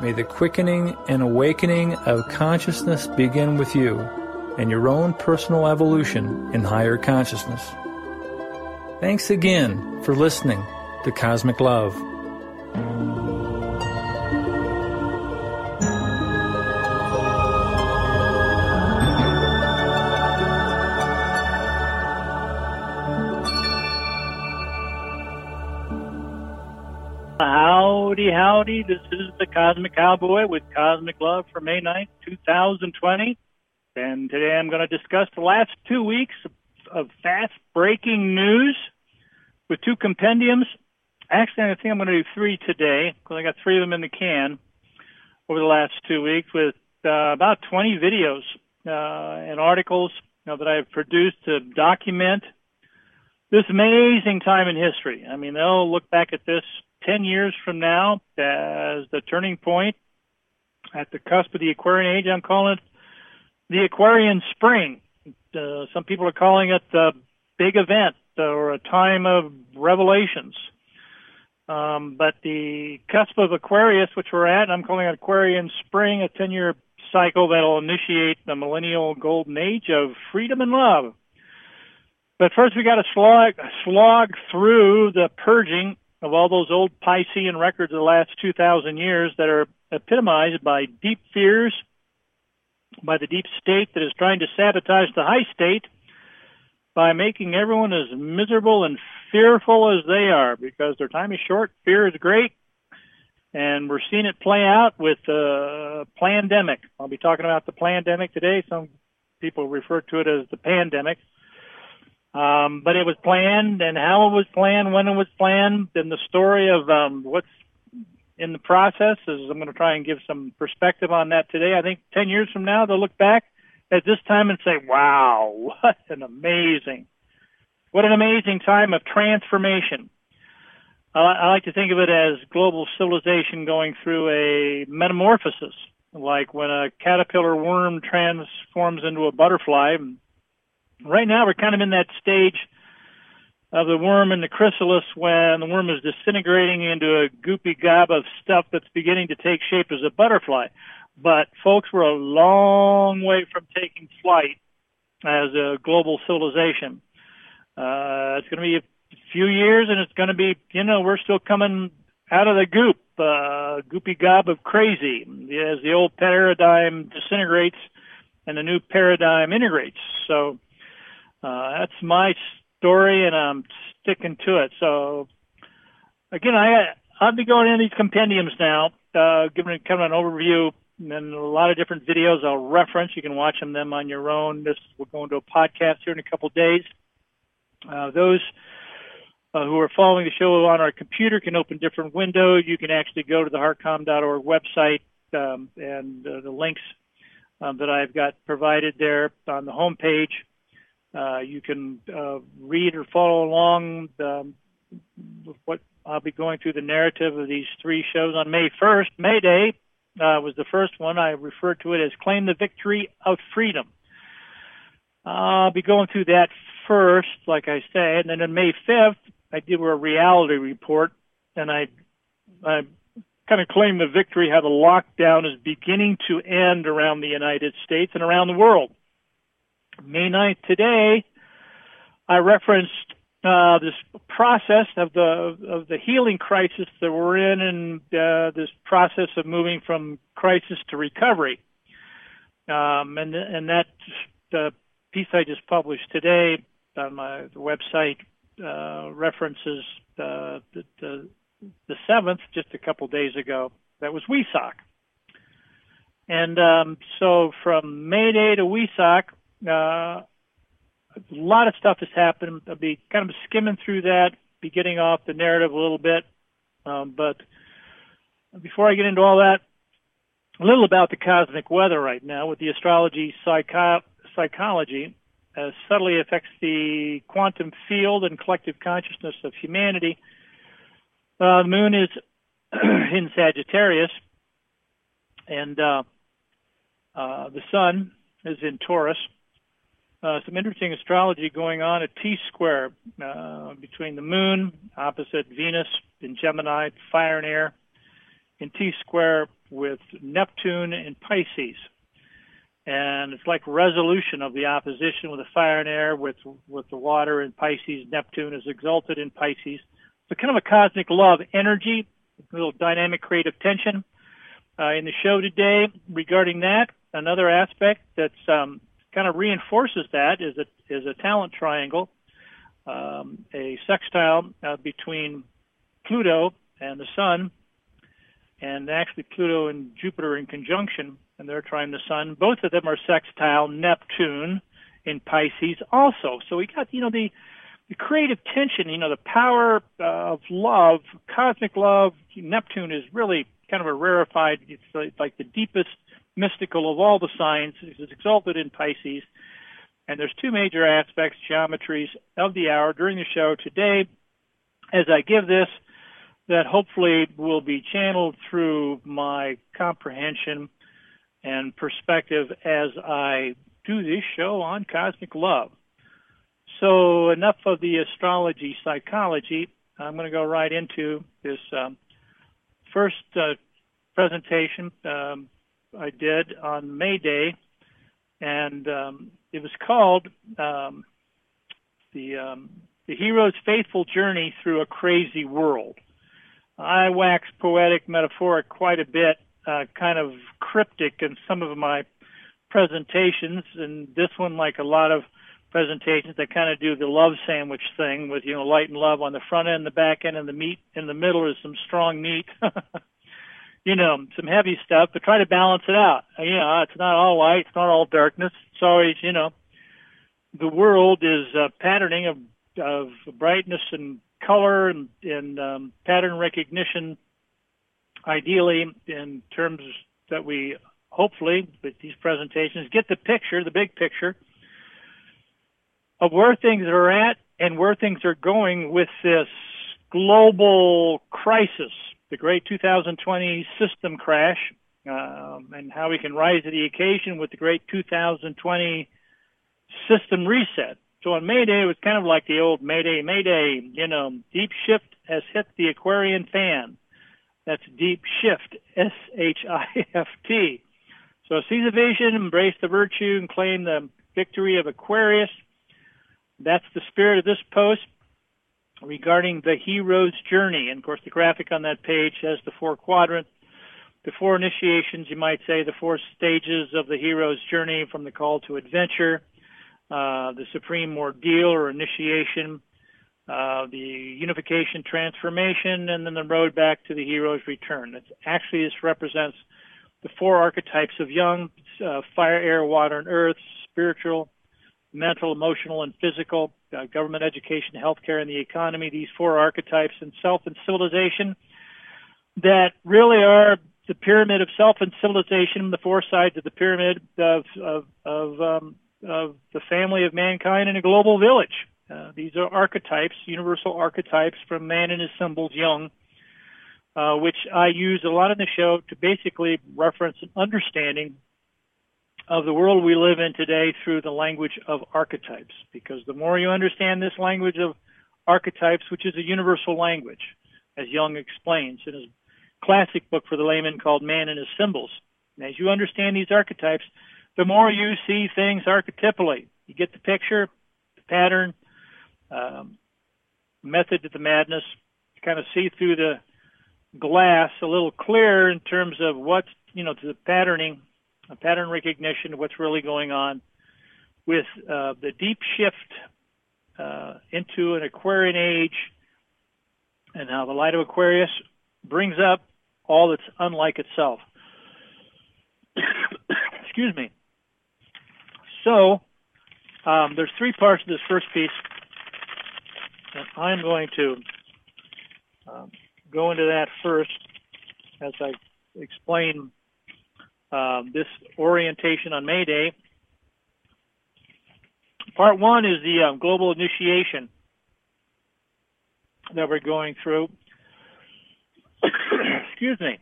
May the quickening and awakening of consciousness begin with you and your own personal evolution in higher consciousness. Thanks again for listening to Cosmic Love. Howdy, howdy. This is the Cosmic Cowboy with Cosmic Love for May 9th, 2020. And today I'm going to discuss the last 2 weeks of fast-breaking news with two compendiums. Actually, I think I'm going to do three today because I got three of them in the can over the last 2 weeks with about 20 videos and articles that I've produced to document this amazing time in history. I mean, they'll look back at this 10 years from now as the turning point at the cusp of the Aquarian Age. I'm calling it the Aquarian Spring. Some people are calling it the big event or a time of revelations. But the cusp of Aquarius, which we're at, I'm calling it Aquarian Spring, a 10-year cycle that will initiate the millennial golden age of freedom and love. But first, we got to slog through the purging of all those old Piscean records of the last 2,000 years that are epitomized by deep fears, by the deep state that is trying to sabotage the high state by making everyone as miserable and fearful as they are, because their time is short, fear is great, and we're seeing it play out with the Plandemic. I'll be talking about the Plandemic today. Some people refer to it as the pandemic. But it was planned, and how it was planned, when it was planned, and the story of what's in the process is I'm going to try and give some perspective on that today. I think 10 years from now, they'll look back at this time and say, wow, what an amazing time of transformation. I like to think of it as global civilization going through a metamorphosis, like when a caterpillar worm transforms into a butterfly. Right now, we're kind of in that stage of the worm in the chrysalis when the worm is disintegrating into a goopy gob of stuff that's beginning to take shape as a butterfly. But, folks, we're a long way from taking flight as a global civilization. It's going to be a few years, and it's going to be, we're still coming out of the goop, goopy gob of crazy, as the old paradigm disintegrates and the new paradigm integrates. So, that's my story, and I'm sticking to it. So, again, I'll be going into these compendiums now, giving kind of an overview, and then a lot of different videos I'll reference. You can watch them on your own. We'll go into a podcast here in a couple of days. Those who are following the show on our computer can open different windows. You can actually go to the heartcom.org website, and the links that I've got provided there on the homepage. You can read or follow along with what I'll be going through the narrative of these three shows on May 1st. May Day was the first one. I referred to it as Claim the Victory of Freedom. I'll be going through that first, like I said. And then on May 5th, I did a reality report, and I kind of claimed the victory, how the lockdown is beginning to end around the United States and around the world. May 9th today, I referenced this process of the healing crisis that we're in, and this process of moving from crisis to recovery. And that piece I just published today on my website references the 7th, just a couple days ago. That was Wesak. And so from May Day to Wesak, a lot of stuff has happened. I'll be kind of skimming through that, be getting off the narrative a little bit. But before I get into all that, a little about the cosmic weather right now with the astrology psychology as subtly affects the quantum field and collective consciousness of humanity. The moon is in Sagittarius, and the sun is in Taurus. Some interesting astrology going on at T-square between the moon, opposite Venus in Gemini, fire and air, in T-square with Neptune in Pisces. And it's like resolution of the opposition with the fire and air, with the water in Pisces. Neptune is exalted in Pisces. So kind of a cosmic love energy, a little dynamic creative tension in the show today. Regarding that, another aspect that's kind of reinforces that is a talent triangle, a sextile between Pluto and the Sun, and actually Pluto and Jupiter in conjunction, and they're trying the Sun. Both of them are sextile Neptune in Pisces also. So we got, the creative tension, the power of love, cosmic love. Neptune is really kind of a rarefied, it's like the deepest mystical of all the signs. It's exalted in Pisces. And there's two major aspects, geometries of the hour during the show today. As I give this, that hopefully will be channeled through my comprehension and perspective as I do this show on cosmic love. So enough of the astrology psychology. I'm going to go right into this first presentation I did on May Day, and it was called The Hero's Faithful Journey Through a Crazy World. I wax poetic, metaphoric quite a bit, kind of cryptic in some of my presentations, and this one, like a lot of presentations, I kind of do the love sandwich thing with, light and love on the front end, the back end, and the meat in the middle is some strong meat, some heavy stuff, but try to balance it out. It's not all light, it's not all darkness. It's always, the world is a patterning of brightness and color and pattern recognition, ideally, in terms that we hopefully, with these presentations, get the picture, the big picture, of where things are at and where things are going with this global crisis, the great 2020 system crash, and how we can rise to the occasion with the great 2020 system reset. So on May Day, it was kind of like the old Mayday, deep shift has hit the Aquarian fan. That's deep shift, S-H-I-F-T. So seize the vision, embrace the virtue, and claim the victory of Aquarius. That's the spirit of this post regarding the hero's journey. And, of course, the graphic on that page has the four quadrants, the four initiations, you might say, the four stages of the hero's journey, from the call to adventure, the supreme ordeal or initiation, the unification transformation, and then the road back to the hero's return. That's actually, this represents the four archetypes of Jung, fire, air, water, and earth, spiritual, mental, emotional, and physical, government, education, healthcare, and the economy. These four archetypes in self and civilization that really are the pyramid of self and civilization, the four sides of the pyramid of the family of mankind in a global village. These are archetypes, universal archetypes from Man and His Symbols, Jung, which I use a lot in the show to basically reference an understanding of the world we live in today through the language of archetypes. Because the more you understand this language of archetypes, which is a universal language, as Jung explains in his classic book for the layman called Man and His Symbols. And as you understand these archetypes, the more you see things archetypally. You get the picture, the pattern, method to the madness. You kind of see through the glass a little clearer in terms of what's, to the patterning, a pattern recognition of what's really going on with the deep shift into an Aquarian age, and how the light of Aquarius brings up all that's unlike itself. Excuse me. So there's three parts to this first piece, and I'm going to go into that first as I explain this orientation on May Day. Part one is the global initiation that we're going through. Excuse me.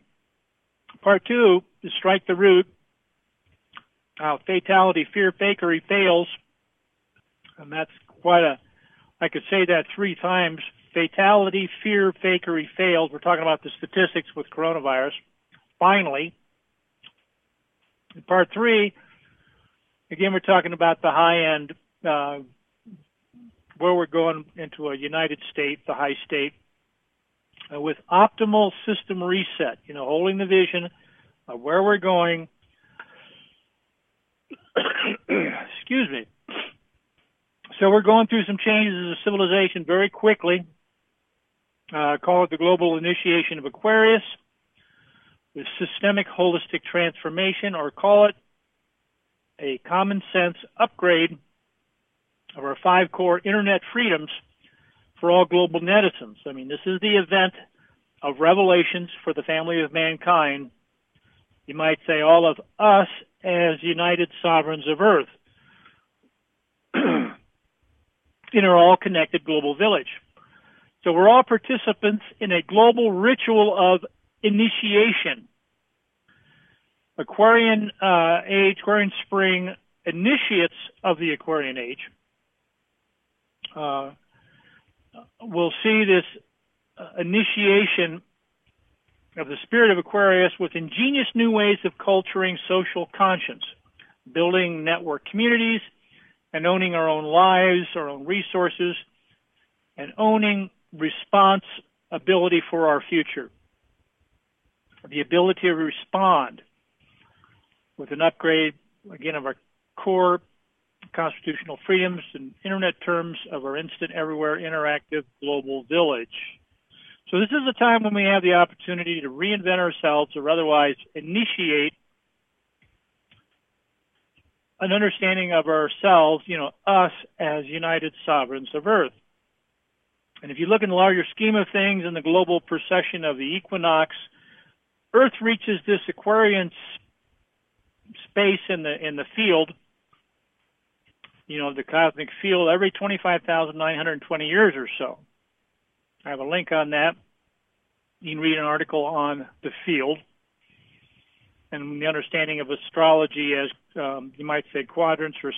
Part two is strike the root. How fatality, fear, fakery fails, and that's quite a, I could say that three times, fatality, fear, fakery fails. We're talking about the statistics with coronavirus. Finally, Part three, again, we're talking about the high end, where we're going into a united state, the high state, with optimal system reset, you know, holding the vision of where we're going. Excuse me. So we're going through some changes as a civilization very quickly. Call it the global initiation of Aquarius, the systemic holistic transformation, or call it a common sense upgrade of our five core internet freedoms for all global netizens. I mean, this is the event of revelations for the family of mankind. You might say all of us as united sovereigns of Earth in our all-connected global village. So we're all participants in a global ritual of initiation. Aquarian Age, Aquarian Spring, initiates of the Aquarian Age will see this initiation of the spirit of Aquarius with ingenious new ways of culturing social conscience, building network communities, and owning our own lives, our own resources, and owning responsibility for our future. The ability to respond with an upgrade, again, of our core constitutional freedoms and internet terms of our instant, everywhere, interactive global village. So this is a time when we have the opportunity to reinvent ourselves or otherwise initiate an understanding of ourselves, you know, us as united sovereigns of Earth. And if you look in the larger scheme of things in the global procession of the equinox, Earth reaches this Aquarian space in the field, you know, the cosmic field, every 25,920 years or so. I have a link on that. You can read an article on the field and the understanding of astrology as, you might say, quadrants or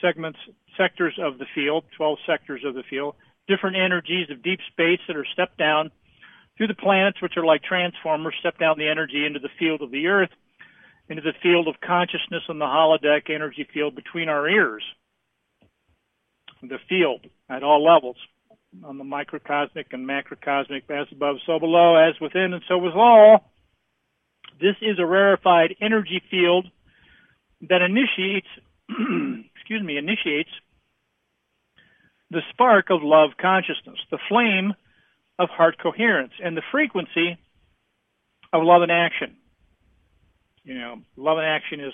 segments, sectors of the field, 12 sectors of the field, different energies of deep space that are stepped down through the planets, which are like transformers, step down the energy into the field of the Earth, into the field of consciousness and the holodeck energy field between our ears, the field at all levels, on the microcosmic and macrocosmic, as above, so below, as within, and so with all. This is a rarefied energy field that initiates, excuse me, initiates the spark of love consciousness, the flame of heart coherence, and the frequency of love and action. You know, love and action is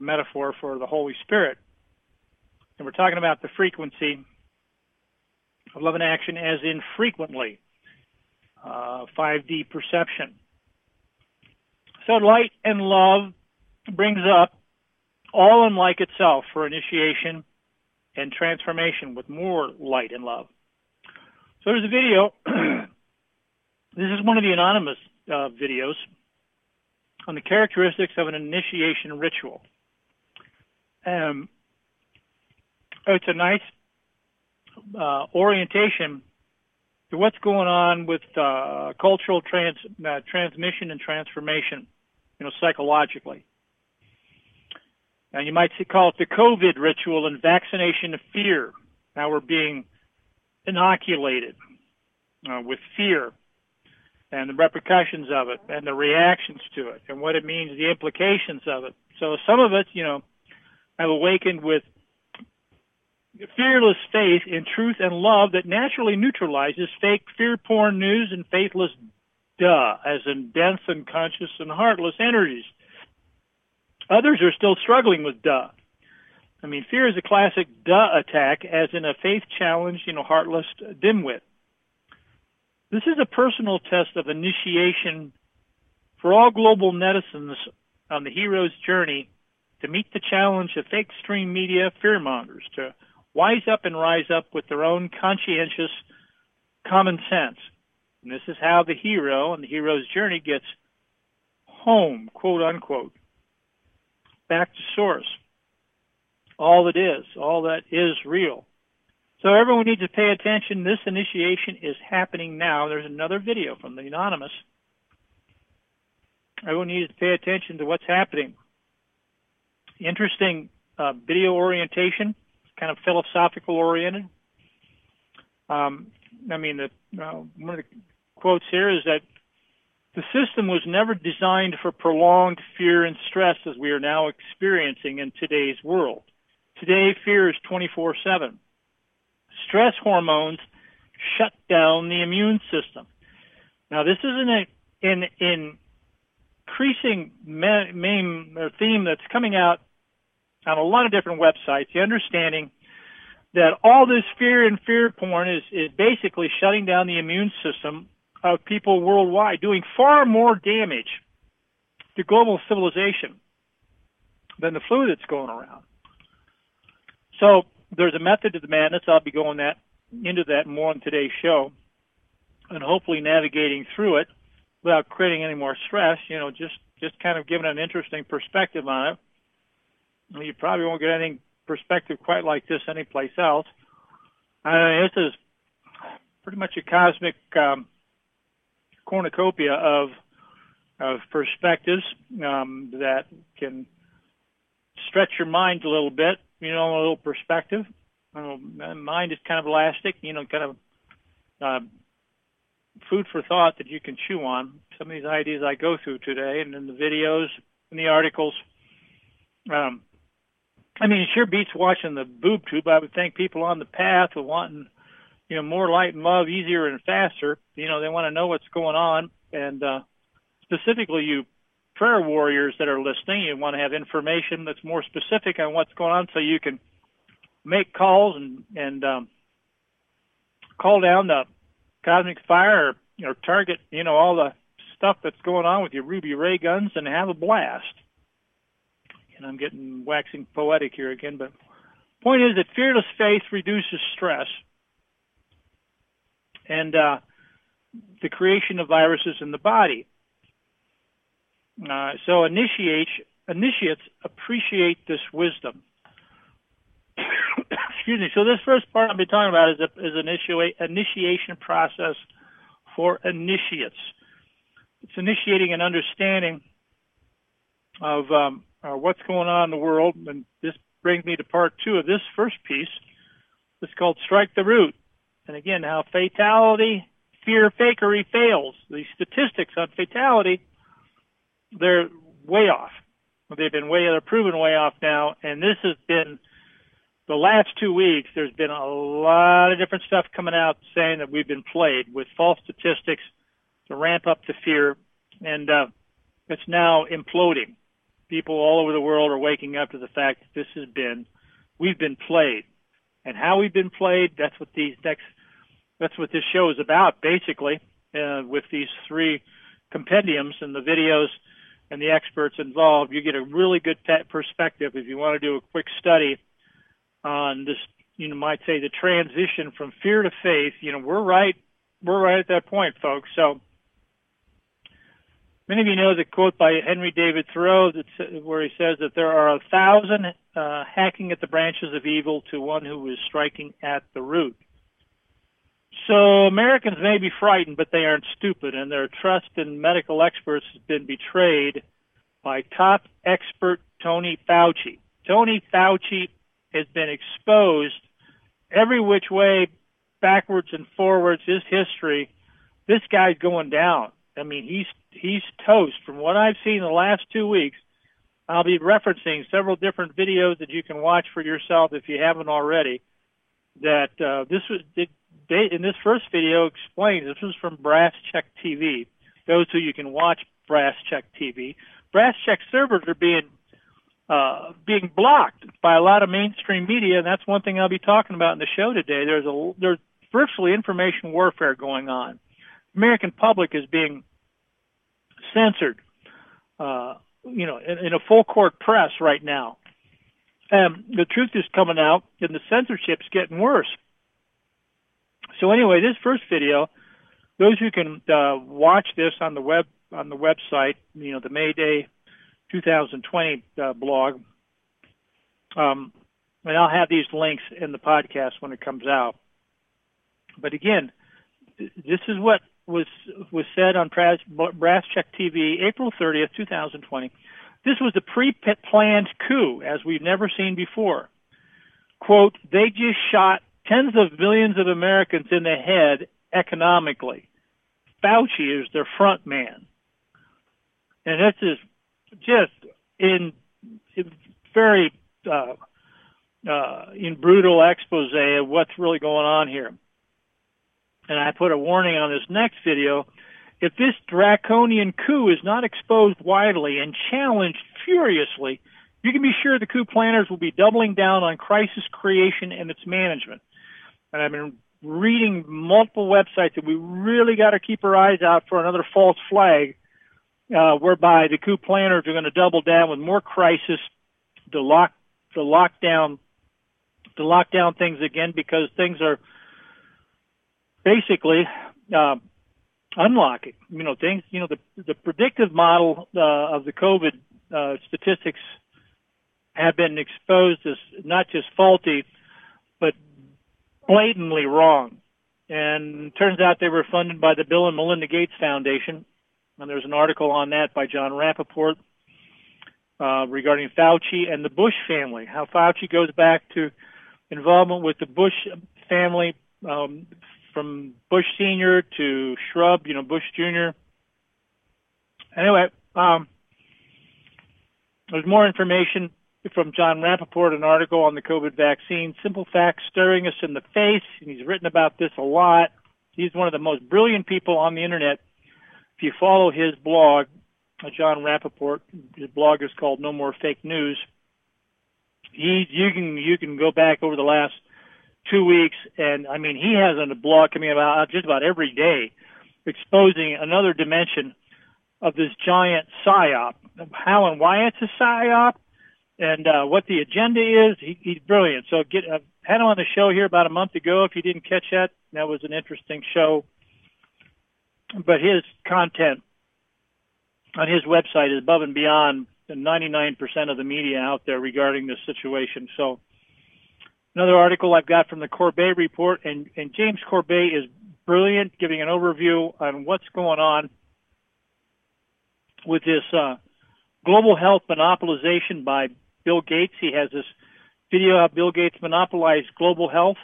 a metaphor for the Holy Spirit. And we're talking about the frequency of love and action as in frequently, 5D perception. So light and love brings up all unlike itself for initiation and transformation with more light and love. So there's a video. This is one of the anonymous videos on the characteristics of an initiation ritual. It's a nice orientation to what's going on with cultural transmission and transformation, you know, psychologically. And you might call it the COVID ritual and vaccination of fear. Now we're being inoculated with fear and the repercussions of it and the reactions to it and what it means, the implications of it. So some of us, you know, have awakened with fearless faith in truth and love that naturally neutralizes fake fear porn news and faithless duh, as in dense, unconscious, and heartless energies. Others are still struggling with duh. I mean, fear is a classic duh attack, as in a faith-challenged, you know, heartless dimwit. This is a personal test of initiation for all global netizens on the hero's journey to meet the challenge of fake stream media fearmongers, to wise up and rise up with their own conscientious common sense. And this is how the hero and the hero's journey gets home, quote unquote, back to source. All that is, all that is real. So everyone needs to pay attention. This initiation is happening now. There's another video from the anonymous. Everyone needs to pay attention to what's happening. interesting video orientation, kind of philosophical oriented. I mean, one of the quotes here is that the system was never designed for prolonged fear and stress as we are now experiencing in today's world. Today, fear is 24/7. Stress hormones shut down the immune system. Now, this is an increasing meme or theme that's coming out on a lot of different websites, the understanding that all this fear and fear porn is basically shutting down the immune system of people worldwide, doing far more damage to global civilization than the flu that's going around. So there's a method to the madness. I'll be going into that more on today's show, and hopefully navigating through it without creating any more stress, you know, just kind of giving an interesting perspective on it. You probably won't get any perspective quite like this anyplace else. This is pretty much a cosmic cornucopia of perspectives that can stretch your mind a little bit, you know, a little perspective. My mind is kind of elastic, you know, kind of food for thought that you can chew on. Some of these ideas I go through today and in the videos and the articles. I mean, it sure beats watching the boob tube. I would think people on the path of wanting, you know, more light and love, easier and faster. You know, they want to know what's going on. And specifically you prayer warriors that are listening, you want to have information that's more specific on what's going on so you can make calls and call down the cosmic fire or target, you know, all the stuff that's going on with your ruby ray guns and have a blast. And I'm getting waxing poetic here again, but point is that fearless faith reduces stress and the creation of viruses in the body. So initiates appreciate this wisdom. Excuse me. So this first part I'll be talking about is an initiation process for initiates. It's initiating an understanding of what's going on in the world, and this brings me to part two of this first piece. It's called Strike the Root, and again, how fatality, fear fakery fails. The statistics on fatality, they're way off. They're proven way off now, and this has been the last 2 weeks. There's been a lot of different stuff coming out saying that we've been played with false statistics to ramp up the fear, and it's now imploding. People all over the world are waking up to the fact that we've been played. And how we've been played, that's what this show is about, basically, with these three compendiums and the videos and the experts involved. You get a really good perspective if you want to do a quick study on this, you know, might say the transition from fear to faith. You know, we're right at that point, folks. So many of you know the quote by Henry David Thoreau where he says that there are 1,000 hacking at the branches of evil to one who is striking at the root. So Americans may be frightened, but they aren't stupid, and their trust in medical experts has been betrayed by top expert Tony Fauci. Tony Fauci has been exposed every which way, backwards and forwards, his history. This guy's going down. I mean, he's toast. From what I've seen in the last 2 weeks, I'll be referencing several different videos that you can watch for yourself if you haven't already. That in this first video explains. This was from Brasscheck TV. Those who you can watch Brasscheck TV. Brasscheck servers are being blocked by a lot of mainstream media, and that's one thing I'll be talking about in the show today. There's virtually information warfare going on. American public is being censored, you know, in a full court press right now. The truth is coming out, and the censorship's getting worse. So anyway, this first video, those who can watch this on the web, on the website, you know, the May Day 2020 blog, and I'll have these links in the podcast when it comes out. But again, this is what was said on Brasscheck TV, April 30th, 2020. This was a pre-planned coup, as we've never seen before. Quote, they just shot tens of millions of Americans in the head economically. Fauci is their front man. And this is just in brutal expose of what's really going on here. And I put a warning on this next video. If this draconian coup is not exposed widely and challenged furiously, you can be sure the coup planners will be doubling down on crisis creation and its management. And I've been reading multiple websites that we really got to keep our eyes out for another false flag, whereby the coup planners are going to double down with more crisis to lock down things again, because things are basically unlocking. You know, things. You know, the predictive model of the COVID statistics have been exposed as not just faulty, but blatantly wrong. And it turns out they were funded by the Bill and Melinda Gates Foundation, and there's an article on that by Jon Rappoport regarding Fauci and the Bush family, how Fauci goes back to involvement with the Bush family, from Bush Sr. to Shrub, you know, Bush Jr. Anyway, there's more information from Jon Rappoport, an article on the COVID vaccine. Simple facts staring us in the face, and he's written about this a lot. He's one of the most brilliant people on the internet. If you follow his blog, Jon Rappoport, his blog is called No More Fake News. You can go back over the last 2 weeks, and I mean, he has a blog coming out just about every day, exposing another dimension of this giant psyop. How and why it's a psyop, and what the agenda is. He's brilliant. So I've had him on the show here about a month ago. If you didn't catch that, that was an interesting show. But his content on his website is above and beyond 99% of the media out there regarding this situation. So another article I've got from the Corbett Report, and James Corbett is brilliant, giving an overview on what's going on with this global health monopolization by Bill Gates. He has this video how Bill Gates monopolized global health.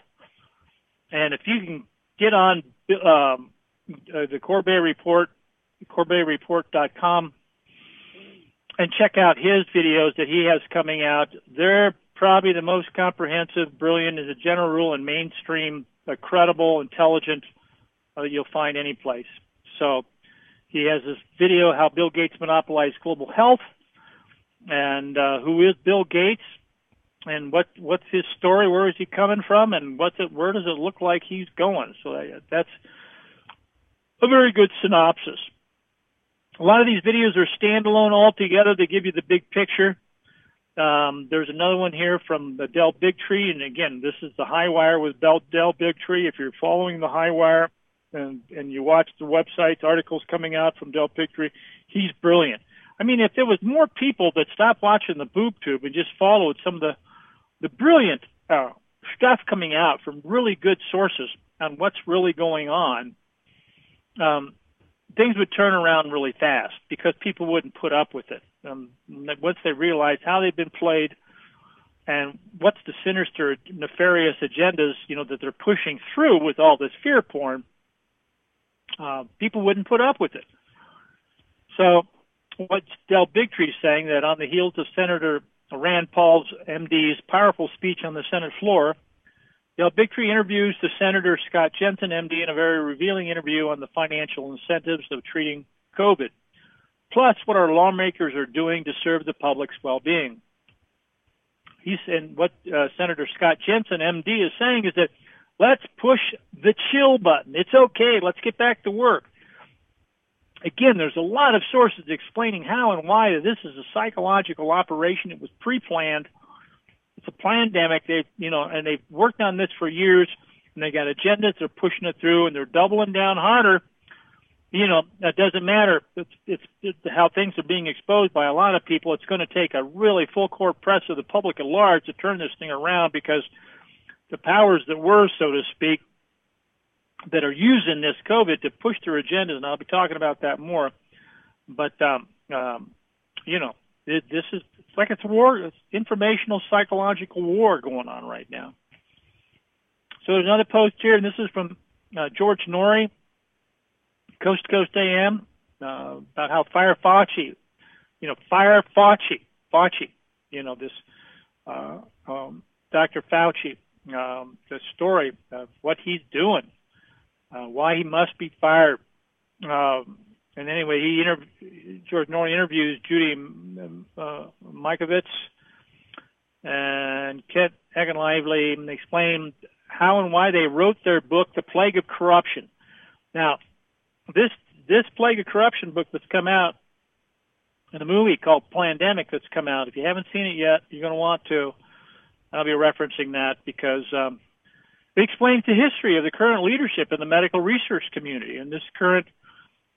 And if you can get on the Corbett Report, CorbettReport.com, and check out his videos that he has coming out, they're probably the most comprehensive, brilliant, as a general rule, and mainstream, credible, intelligent you'll find any place. So he has this video how Bill Gates monopolized global health, and who is Bill Gates, and what's his story, where is he coming from, and where does it look like he's going? So that's a very good synopsis. A lot of these videos are standalone altogether. They give you the big picture. There's another one here from the Del Bigtree, and again, this is the Highwire with Del Bigtree. If you're following the Highwire and you watch the websites, articles coming out from Del Bigtree, he's brilliant. I mean, if there was more people that stopped watching the boob tube and just followed some of the brilliant stuff coming out from really good sources on what's really going on, things would turn around really fast, because people wouldn't put up with it. Once they realize how they've been played and what's the sinister, nefarious agendas, you know, that they're pushing through with all this fear porn, people wouldn't put up with it. So what Del Bigtree is saying, that on the heels of Senator Rand Paul's MD's powerful speech on the Senate floor, Del Bigtree interviews the Senator Scott Jensen, MD, in a very revealing interview on the financial incentives of treating COVID, plus what our lawmakers are doing to serve the public's well-being. What Senator Scott Jensen, MD, is saying is that let's push the chill button. It's okay. Let's get back to work. Again, there's a lot of sources explaining how and why this is a psychological operation. It was pre-planned. It's a Plandemic. They've worked on this for years, and they got agendas. They're pushing it through, and they're doubling down harder. You know, that doesn't matter. It's how things are being exposed by a lot of people. It's going to take a really full court press of the public at large to turn this thing around, because the powers that were, so to speak, that are using this COVID to push their agendas, and I'll be talking about that more. But This is like it's a war, it's informational psychological war going on right now. So there's another post here, and this is from George Noory, Coast to Coast AM, about how Dr. Fauci, the story of what he's doing, why he must be fired. And anyway, George Noory interviews Judy Mikovits and Kent Egan Lively, and they explain how and why they wrote their book, The Plague of Corruption. Now, this Plague of Corruption book that's come out, and a movie called Plandemic that's come out. If you haven't seen it yet, you're going to want to. I'll be referencing that because it explains the history of the current leadership in the medical research community and this current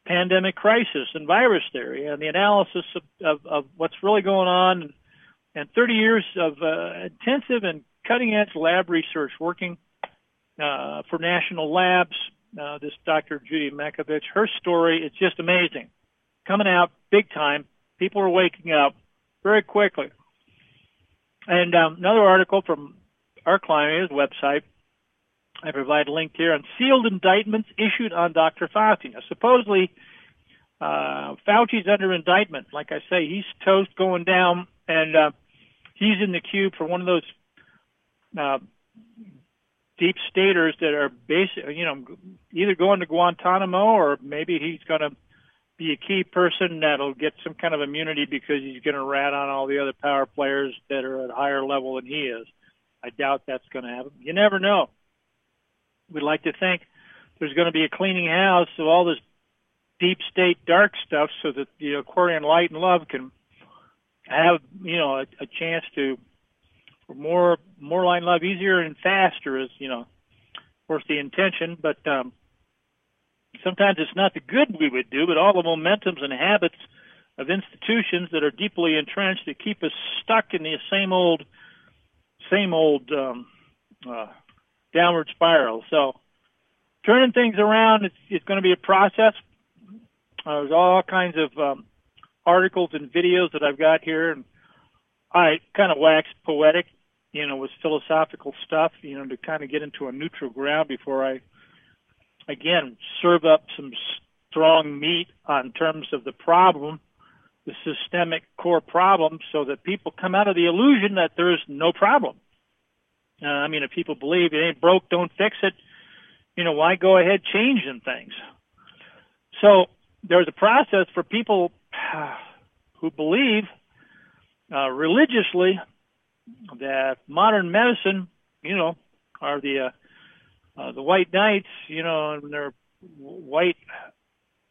pandemic crisis and virus theory and the analysis of what's really going on, and 30 years of intensive and cutting-edge lab research working for national labs. This Dr. Judy Mikovits, her story, it's just amazing. Coming out big time. People are waking up very quickly. And another article from our client's website, I provide a link here, on sealed indictments issued on Dr. Fauci. Now, supposedly, Fauci's under indictment. Like I say, he's toast going down, and he's in the queue for one of those deep staters that are basically, you know, either going to Guantanamo or maybe he's going to be a key person that'll get some kind of immunity because he's going to rat on all the other power players that are at a higher level than he is. I doubt that's going to happen. You never know. We'd like to think there's going to be a cleaning house of all this deep state dark stuff so that the Aquarian light and love can have, you know, a chance to for more light and love easier and faster is, you know, of course the intention, but sometimes it's not the good we would do, but all the momentums and habits of institutions that are deeply entrenched that keep us stuck in the same old downward spiral. So turning things around, it's going to be a process. There's all kinds of articles and videos that I've got here, and I kind of waxed poetic, you know, with philosophical stuff, you know, to kind of get into a neutral ground before I, again, serve up some strong meat on terms of the problem, the systemic core problem, so that people come out of the illusion that there is no problem. I mean, if people believe it ain't broke, don't fix it, you know, why go ahead changing things? So there's a process for people who believe religiously that modern medicine, you know, are the white knights, you know, and their white,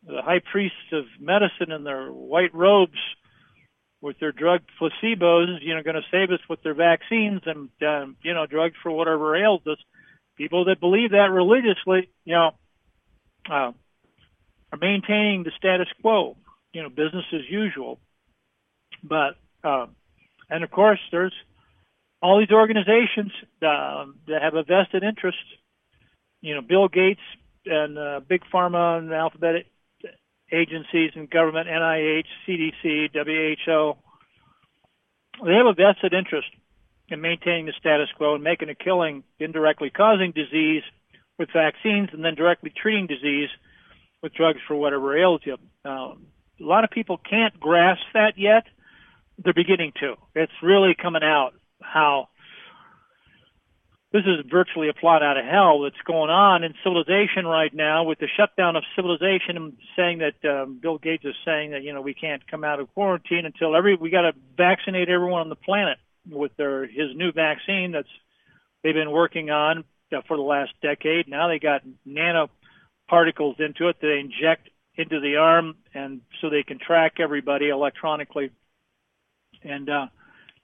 the high priests of medicine in their white robes with their drug placebos, you know, going to save us with their vaccines and, you know, drugs for whatever ails us. People that believe that religiously, you know, are maintaining the status quo, you know, business as usual. But, and of course, there's all these organizations that have a vested interest. You know, Bill Gates and Big Pharma and alphabet agencies and government, NIH, CDC, WHO, they have a vested interest in maintaining the status quo and making a killing, indirectly causing disease with vaccines and then directly treating disease with drugs for whatever ails you. A lot of people can't grasp that yet. They're beginning to. It's really coming out how this is virtually a plot out of hell that's going on in civilization right now with the shutdown of civilization and saying that Bill Gates is saying that, you know, we can't come out of quarantine until we got to vaccinate everyone on the planet with his new vaccine that's they've been working on for the last decade. Now they got nanoparticles into it that they inject into the arm and so they can track everybody electronically and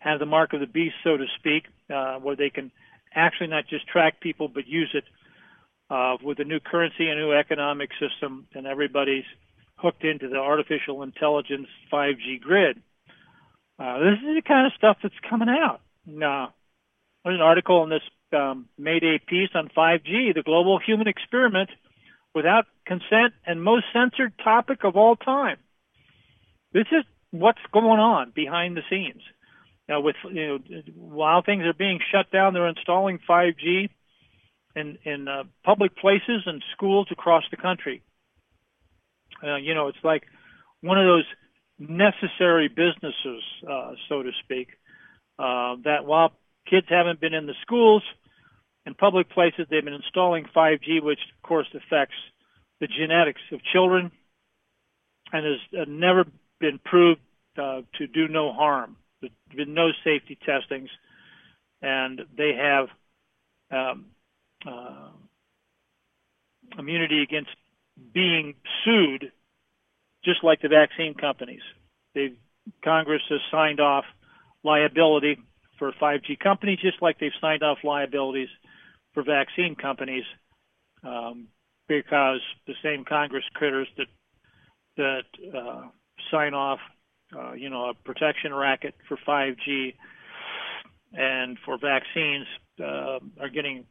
have the mark of the beast, so to speak, where they can actually not just track people, but use it with a new currency, a new economic system, and everybody's hooked into the artificial intelligence 5G grid. This is the kind of stuff that's coming out. Now, there's an article in this Mayday piece on 5G, the global human experiment without consent and most censored topic of all time. This is what's going on behind the scenes. Now, with while things are being shut down, they're installing 5G in public places and schools across the country. It's like one of those necessary businesses, so to speak, that while kids haven't been in the schools and public places, they've been installing 5G, which, of course, affects the genetics of children and has never been proved to do no harm. There's been no safety testings, and they have immunity against being sued, just like the vaccine companies. Congress has signed off liability for 5G companies, just like they've signed off liabilities for vaccine companies, because the same Congress critters that sign off a protection racket for 5G and for vaccines are getting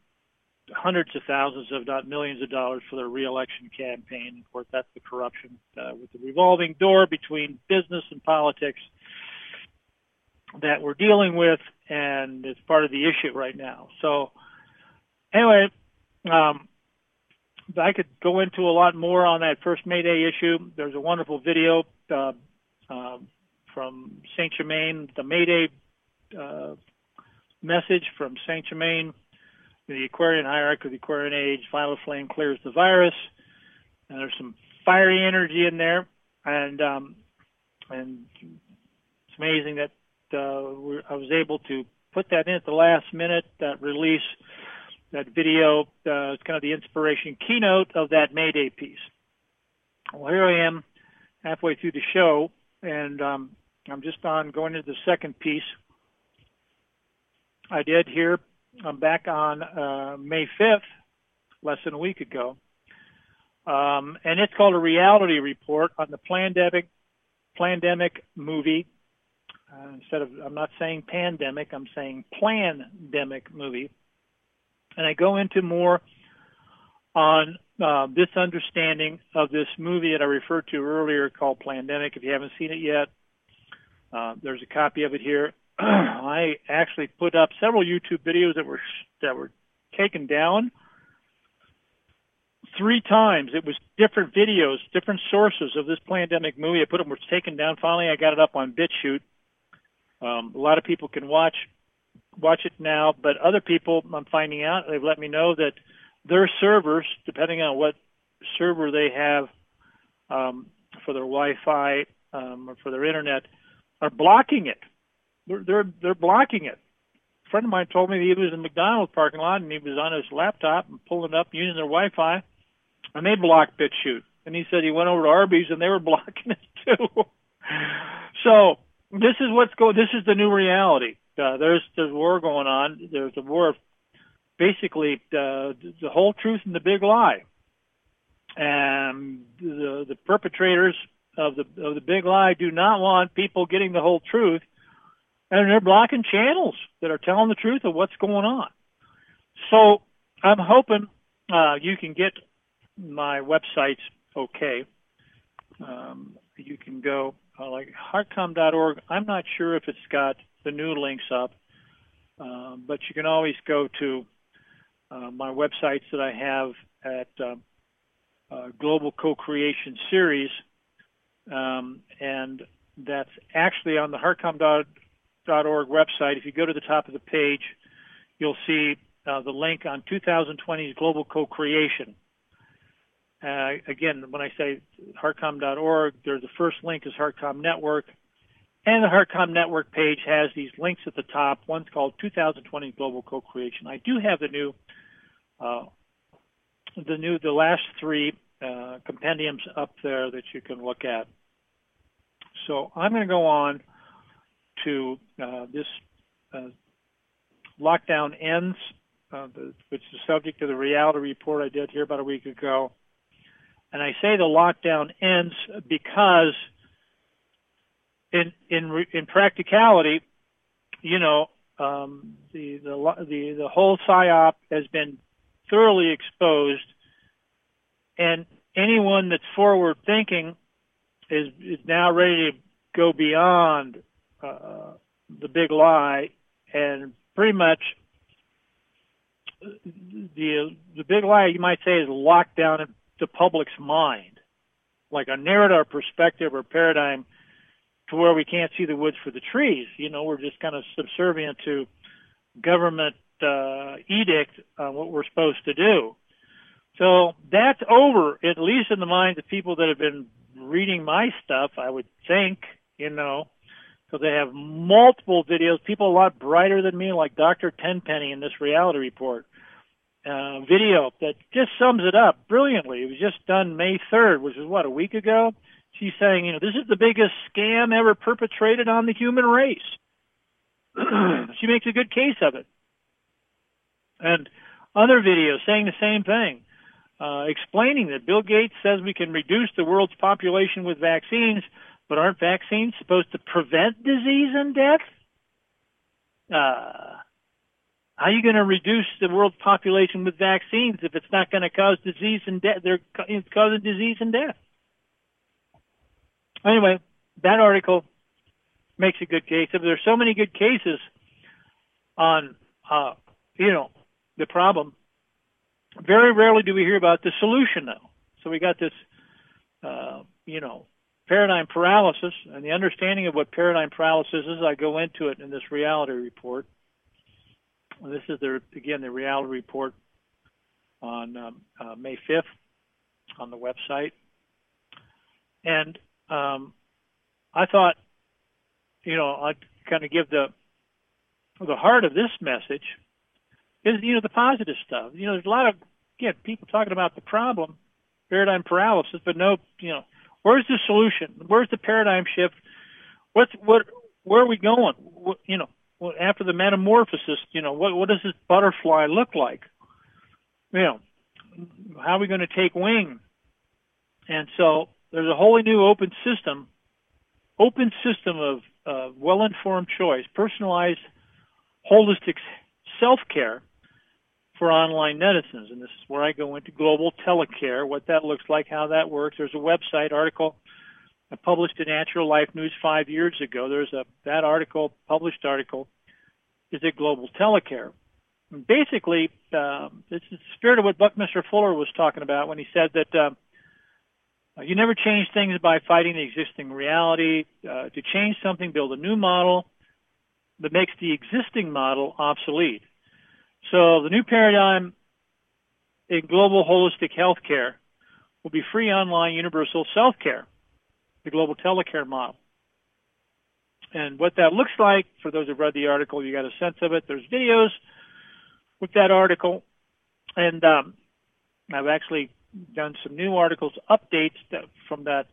hundreds of thousands, if not millions of dollars for their re-election campaign. Of course, that's the corruption with the revolving door between business and politics that we're dealing with, and it's part of the issue right now. So anyway, I could go into a lot more on that first May Day issue. There's a wonderful video from Saint Germain, the May Day message from Saint Germain, the Aquarian hierarchy of the Aquarian Age, violet flame clears the virus. And there's some fiery energy in there, and it's amazing that I was able to put that in at the last minute, that release, that video. It's kind of the inspiration keynote of that May Day piece. Well, here I am halfway through the show, and I'm just on going into the second piece. I did here. I'm back on May 5th, less than a week ago, and it's called A Reality Report on the Plandemic movie. I'm not saying pandemic, I'm saying Plandemic movie. And I go into more on this understanding of this movie that I referred to earlier called Plandemic. If you haven't seen it yet, there's a copy of it here. I actually put up several YouTube videos that were taken down 3 times. It was different videos, different sources of this Plandemic movie. I put them, were taken down. Finally, I got it up on BitChute. A lot of people can watch it now, but other people, I'm finding out, they've let me know that their servers, depending on what server they have for their Wi-Fi or for their internet, are blocking it. They're blocking it. A friend of mine told me that he was in the McDonald's parking lot and he was on his laptop and pulling it up using their Wi-Fi, and they blocked BitChute. And he said he went over to Arby's and they were blocking it too. So this is this is the new reality. There's war going on. There's a war of basically the whole truth and the big lie. And the perpetrators of the big lie do not want people getting the whole truth. And they're blocking channels that are telling the truth of what's going on. So I'm hoping you can get my websites okay. You can go like heartcom.org. I'm not sure if it's got the new links up, but you can always go to my websites that I have at Global Co-Creation Series, and that's actually on the heartcom.org website. If you go to the top of the page, you'll see the link on 2020's Global Co-Creation. Again, when I say heartcom.org, the first link is Heartcom Network, and the Heartcom Network page has these links at the top. One's called 2020 Global Co-Creation. I do have the last 3 compendiums up there that you can look at. So I'm going to go on to this lockdown ends, which is the subject of the reality report I did here about a week ago. And I say the lockdown ends because in practicality, the whole PSYOP has been thoroughly exposed, and anyone that's forward thinking is now ready to go beyond the big lie, and pretty much the big lie, you might say, is locked down in the public's mind, like a narrative or perspective or paradigm to where we can't see the woods for the trees. You know, we're just kind of subservient to government edict on what we're supposed to do. So that's over, at least in the minds of people that have been reading my stuff, I would think, you know, because they have multiple videos, people a lot brighter than me, like Dr. Tenpenny in this Reality Report video that just sums it up brilliantly. It was just done May 3rd, which is, what, a week ago? She's saying, you know, this is the biggest scam ever perpetrated on the human race. She makes a good case of it. And other videos saying the same thing, explaining that Bill Gates says we can reduce the world's population with vaccines, but aren't vaccines supposed to prevent disease and death? How are you going to reduce the world's population with vaccines if it's not going to cause disease and death? It's causing disease and death. Anyway, that article makes a good case. There's so many good cases on, you know, the problem. Very rarely do we hear about the solution, though. So we got this, you know, paradigm paralysis, and the understanding of what paradigm paralysis is, I go into it in this Reality Report. This is, the Reality Report on May 5th on the website. And I thought, you know, I'd kind of give the heart of this message is, you know, the positive stuff. You know, there's a lot of, again, people talking about the problem, paradigm paralysis, but no, you know, where's the solution? Where's the paradigm shift? Where are we going? What, you know, after the metamorphosis, you know, what does this butterfly look like? You know, how are we going to take wing? And so there's a wholly new open system of well-informed choice, personalized, holistic self-care for online netizens. And this is where I go into Global Telecare, what that looks like, how that works. There's a website article I published in Natural Life News 5 years ago. There's that article, published article, is at Global Telecare. And basically, it's the spirit of what Buckminster Fuller was talking about when he said that you never change things by fighting the existing reality. To change something, build a new model that makes the existing model obsolete. So the new paradigm in global holistic healthcare will be free online universal self-care, the global telecare model. And what that looks like, for those who've read the article, you got a sense of it. There's videos with that article. And I've actually done some new articles, updates from that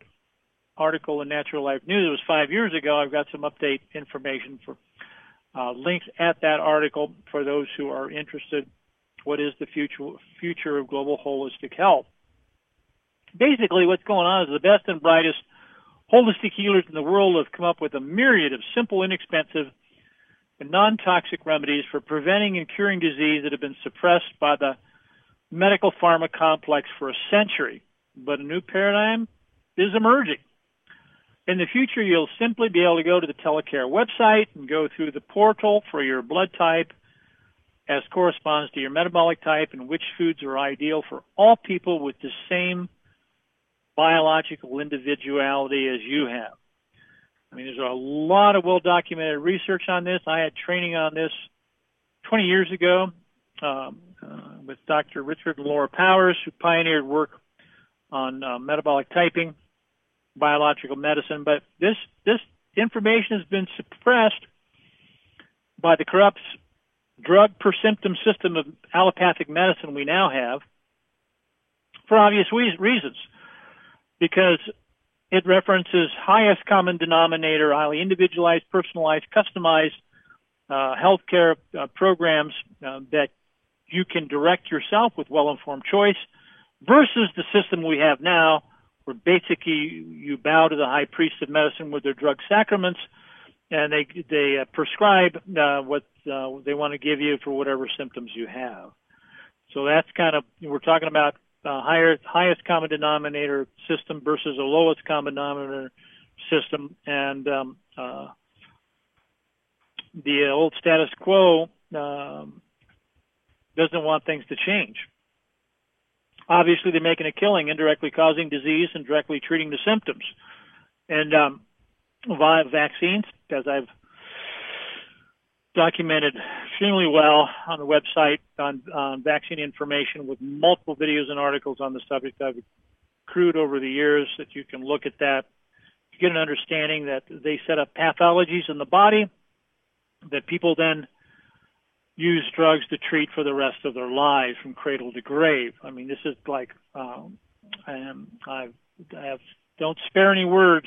article in Natural Life News. It was 5 years ago. I've got some update information for links at that article for those who are interested. What is the future of global holistic health? Basically, what's going on is the best and brightest holistic healers in the world have come up with a myriad of simple, inexpensive, and non-toxic remedies for preventing and curing disease that have been suppressed by the medical pharma complex for a century. But a new paradigm is emerging. In the future, you'll simply be able to go to the Telecare website and go through the portal for your blood type as corresponds to your metabolic type and which foods are ideal for all people with the same biological individuality as you have. I mean, there's a lot of well-documented research on this. I had training on this 20 years ago with Dr. Richard and Laura Powers, who pioneered work on metabolic typing, biological medicine, but this information has been suppressed by the corrupt drug per symptom system of allopathic medicine we now have for obvious reasons, because it references highest common denominator, highly individualized, personalized, customized healthcare programs that you can direct yourself with well-informed choice versus the system we have now, where basically you bow to the high priest of medicine with their drug sacraments, and they prescribe what they want to give you for whatever symptoms you have. So that's kind of, we're talking about highest common denominator system versus a lowest common denominator system, and the old status quo doesn't want things to change. Obviously, they're making a killing, indirectly causing disease and directly treating the symptoms. And via vaccines, as I've documented extremely well on the website on vaccine information with multiple videos and articles on the subject I've accrued over the years, that you can look at that to get an understanding that they set up pathologies in the body that people then use drugs to treat for the rest of their lives from cradle to grave. I mean, this is like, I don't spare any words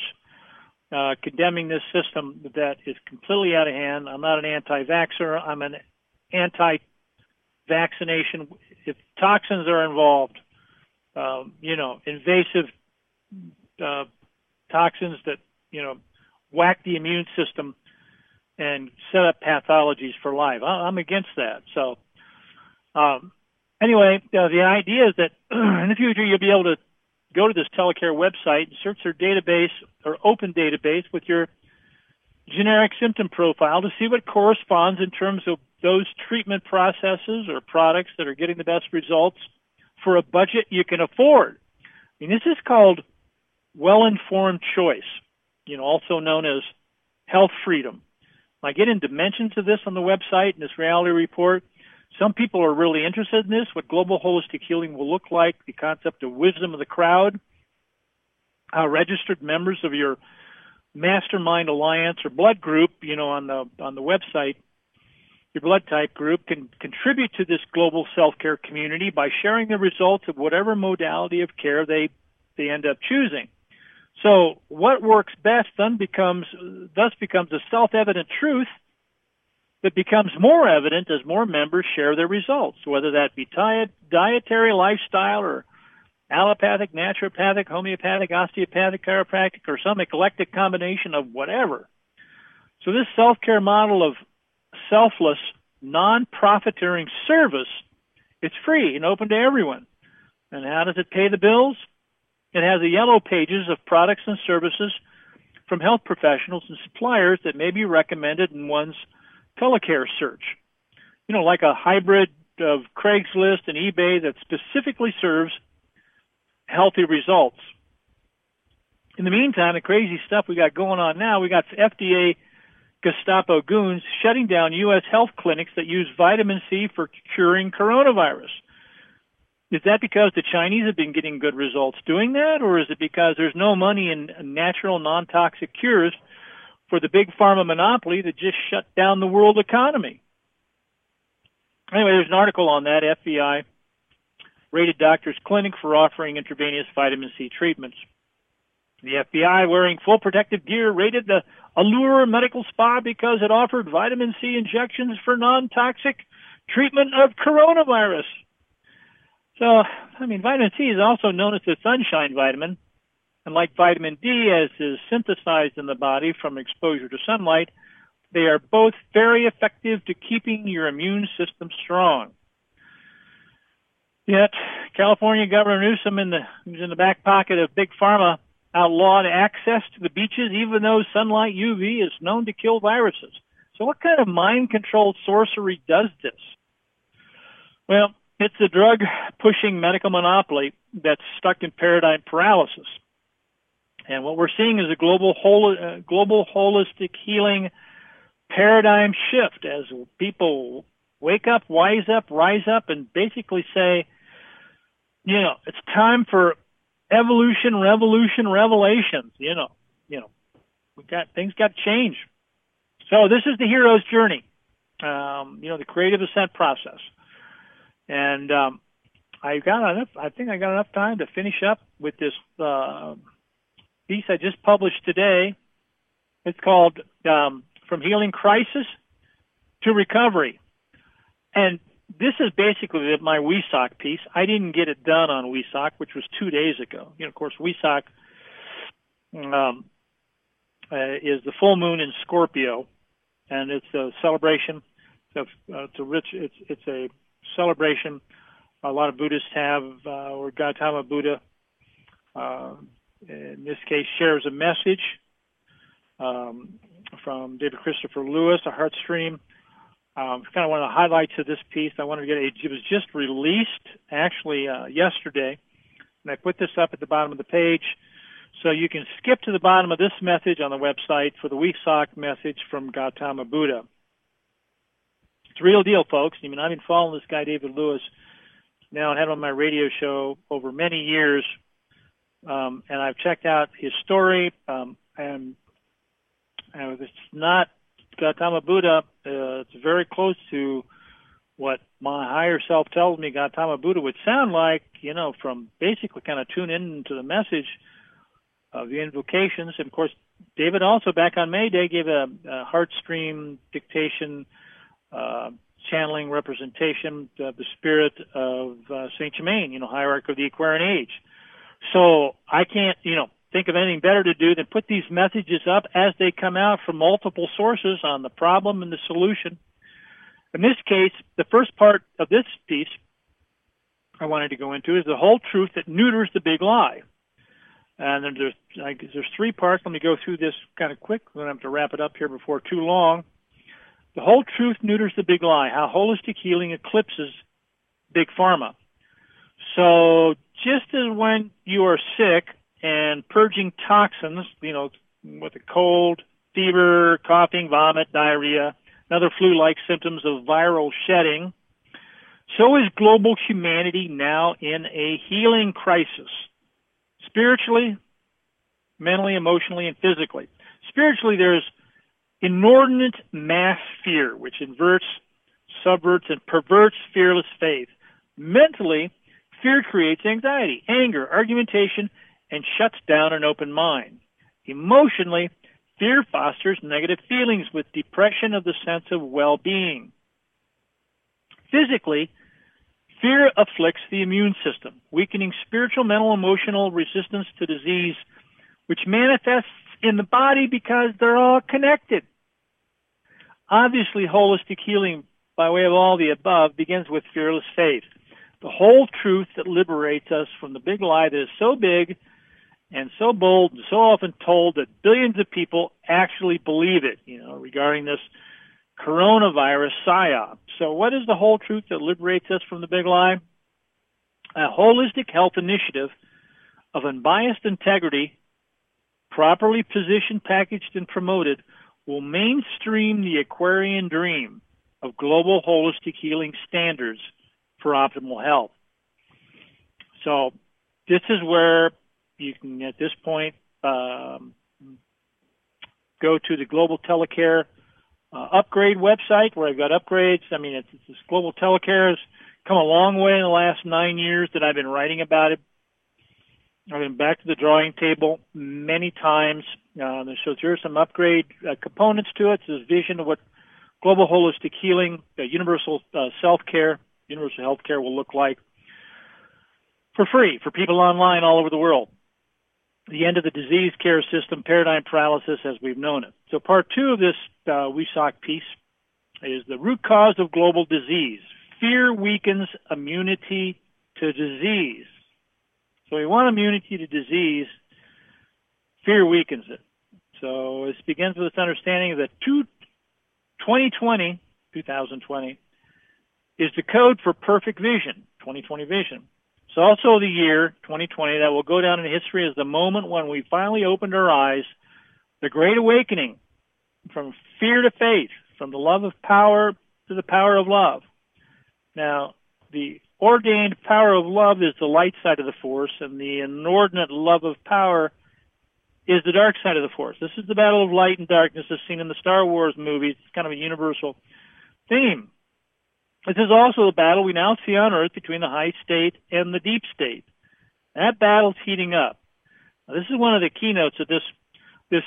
condemning this system that is completely out of hand. I'm not an anti-vaxxer. I'm an anti-vaccination. If toxins are involved, invasive toxins that, whack the immune system and set up pathologies for life, I'm against that. So anyway, the idea is that in the future you'll be able to go to this telecare website and search their database or open database with your generic symptom profile to see what corresponds in terms of those treatment processes or products that are getting the best results for a budget you can afford. I mean, this is called well-informed choice, also known as health freedom. I get in dimensions of this on the website and this reality report. Some people are really interested in this, what global holistic healing will look like, the concept of wisdom of the crowd, how registered members of your mastermind alliance or blood group, on the website, your blood type group, can contribute to this global self-care community by sharing the results of whatever modality of care they end up choosing. So what works best then becomes a self-evident truth that becomes more evident as more members share their results, whether that be dietary, lifestyle, or allopathic, naturopathic, homeopathic, osteopathic, chiropractic, or some eclectic combination of whatever. So this self-care model of selfless, non-profiteering service, it's free and open to everyone. And how does it pay the bills? It has the yellow pages of products and services from health professionals and suppliers that may be recommended in one's telecare search, like a hybrid of Craigslist and eBay that specifically serves healthy results. In the meantime, the crazy stuff we got going on now, we got FDA Gestapo goons shutting down U.S. health clinics that use vitamin C for curing coronavirus. Is that because the Chinese have been getting good results doing that, or is it because there's no money in natural, non-toxic cures for the big pharma monopoly that just shut down the world economy? Anyway, there's an article on that. FBI raided doctor's clinic for offering intravenous vitamin C treatments. The FBI, wearing full protective gear, raided the Allure Medical Spa because it offered vitamin C injections for non-toxic treatment of coronavirus. So, vitamin C is also known as the sunshine vitamin, and like vitamin D, as is synthesized in the body from exposure to sunlight, they are both very effective to keeping your immune system strong. Yet, California Governor Newsom, who's in the back pocket of Big Pharma, outlawed access to the beaches, even though sunlight UV is known to kill viruses. So what kind of mind-controlled sorcery does this? Well, it's a drug-pushing medical monopoly that's stuck in paradigm paralysis. And what we're seeing is a global holistic healing paradigm shift as people wake up, wise up, rise up, and basically say, it's time for evolution, revolution, revelations. Things got to change. So this is the hero's journey, the creative ascent process. And I think I got enough time to finish up with this piece I just published today. It's called From Healing Crisis to Recovery. And this is basically my Wesak piece. I didn't get it done on Wesak, which was 2 days ago. Of course, Wesak is the full moon in Scorpio, and it's a celebration of it's a celebration a lot of Buddhists have, or Gautama Buddha, in this case, shares a message from David Christopher Lewis, a HeartStream. Kind of one of the highlights of this piece. I wanted to get it was just released actually yesterday, and I put this up at the bottom of the page. So you can skip to the bottom of this message on the website for the Wesak message from Gautama Buddha. It's real deal, folks. I mean, I've been following this guy, David Lewis, now and had him on my radio show over many years, and I've checked out his story, and it's not Gautama Buddha. It's very close to what my higher self tells me Gautama Buddha would sound like, you know, from basically kind of tune in to the message of the invocations. And, of course, David also back on May Day gave a HeartStream dictation, channeling representation of the spirit of Saint Germain, you know, hierarch of the Aquarian Age. So I can't, you know, think of anything better to do than put these messages up as they come out from multiple sources on the problem and the solution. In this case, the first part of this piece I wanted to go into is the whole truth that neuters the big lie. And then there's three parts. Let me go through this kind of quick. I'm going to have to wrap it up here before too long. The whole truth neuters the big lie, how holistic healing eclipses big pharma. So just as when you are sick and purging toxins, you know, with a cold, fever, coughing, vomit, diarrhea, and other flu-like symptoms of viral shedding, so is global humanity now in a healing crisis, spiritually, mentally, emotionally, and physically. Spiritually, there's inordinate mass fear, which inverts, subverts, and perverts fearless faith. Mentally, fear creates anxiety, anger, argumentation, and shuts down an open mind. Emotionally, fear fosters negative feelings with depression of the sense of well-being. Physically, fear afflicts the immune system, weakening spiritual, mental, emotional resistance to disease, which manifests in the body because they're all connected. Obviously, holistic healing by way of all the above begins with fearless faith, the whole truth that liberates us from the big lie that is so big and so bold and so often told that billions of people actually believe it, you know, regarding this coronavirus psyop. So what is the whole truth that liberates us from the big lie? A holistic health initiative of unbiased integrity, properly positioned, packaged, and promoted, will mainstream the Aquarian dream of global holistic healing standards for optimal health. So this is where you can, at this point, go to the Global Telecare upgrade website where I've got upgrades. I mean, it's Global Telecare has come a long way in the last 9 years that I've been writing about it. I've been back to the drawing table many times. So there are some upgrade components to it. So this vision of what global holistic healing, universal self-care, universal health care will look like for free for people online all over the world. The end of the disease care system, paradigm paralysis as we've known it. So part two of this WESOC piece is the root cause of global disease. Fear weakens immunity to disease. So we want immunity to disease, fear weakens it. So this begins with this understanding that 2020 is the code for perfect vision, 2020 vision. It's also the year 2020 that will go down in history as the moment when we finally opened our eyes, the great awakening from fear to faith, from the love of power to the power of love. Now, the ordained power of love is the light side of the force, and the inordinate love of power is the dark side of the force. This is the battle of light and darkness as seen in the Star Wars movies. It's kind of a universal theme. This is also the battle we now see on Earth between the high state and the deep state. That battle's heating up. Now, this is one of the keynotes of this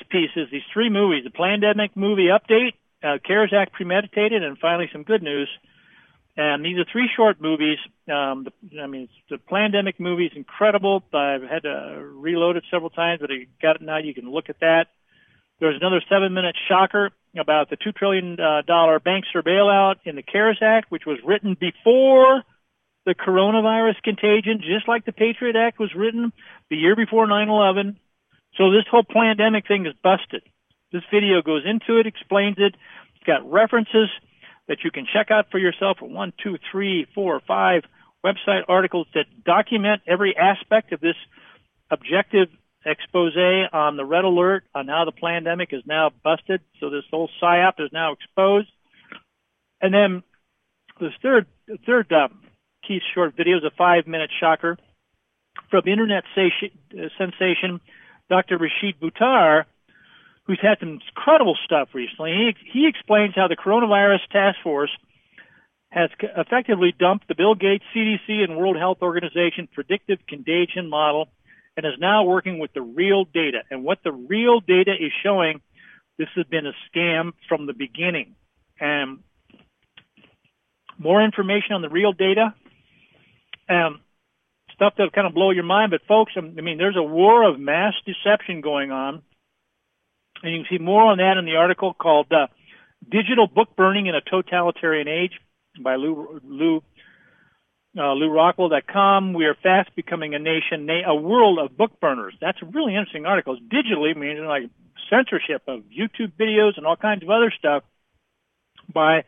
piece is these three movies, the Plandemic movie update, CARES Act premeditated, and finally some good news. And these are three short movies. The Plandemic movie is incredible. I've had to reload it several times, but I got it now. You can look at that. There's another 7-minute shocker about the $2 trillion bankster bailout in the CARES Act, which was written before the coronavirus contagion, just like the Patriot Act was written the year before 9/11. So this whole pandemic thing is busted. This video goes into it, explains it. It's got references that you can check out for yourself, 1, 2, 3, 4, 5 website articles that document every aspect of this objective expose on the red alert, on how the Plandemic is now busted. So this whole psyop is now exposed. And then this third Keith's short video is a 5-minute shocker from internet sensation Dr. Rashid Buttar, who's had some incredible stuff recently. He explains how the coronavirus task force has effectively dumped the Bill Gates, CDC, and World Health Organization predictive contagion model and is now working with the real data. And what the real data is showing, this has been a scam from the beginning. And more information on the real data, stuff that'll kind of blow your mind. But folks, I mean, there's a war of mass deception going on. And you can see more on that in the article called Digital Book Burning in a Totalitarian Age by LouRockwell.com. We are fast becoming a nation, a world of book burners. That's a really interesting article. Digitally means like censorship of YouTube videos and all kinds of other stuff by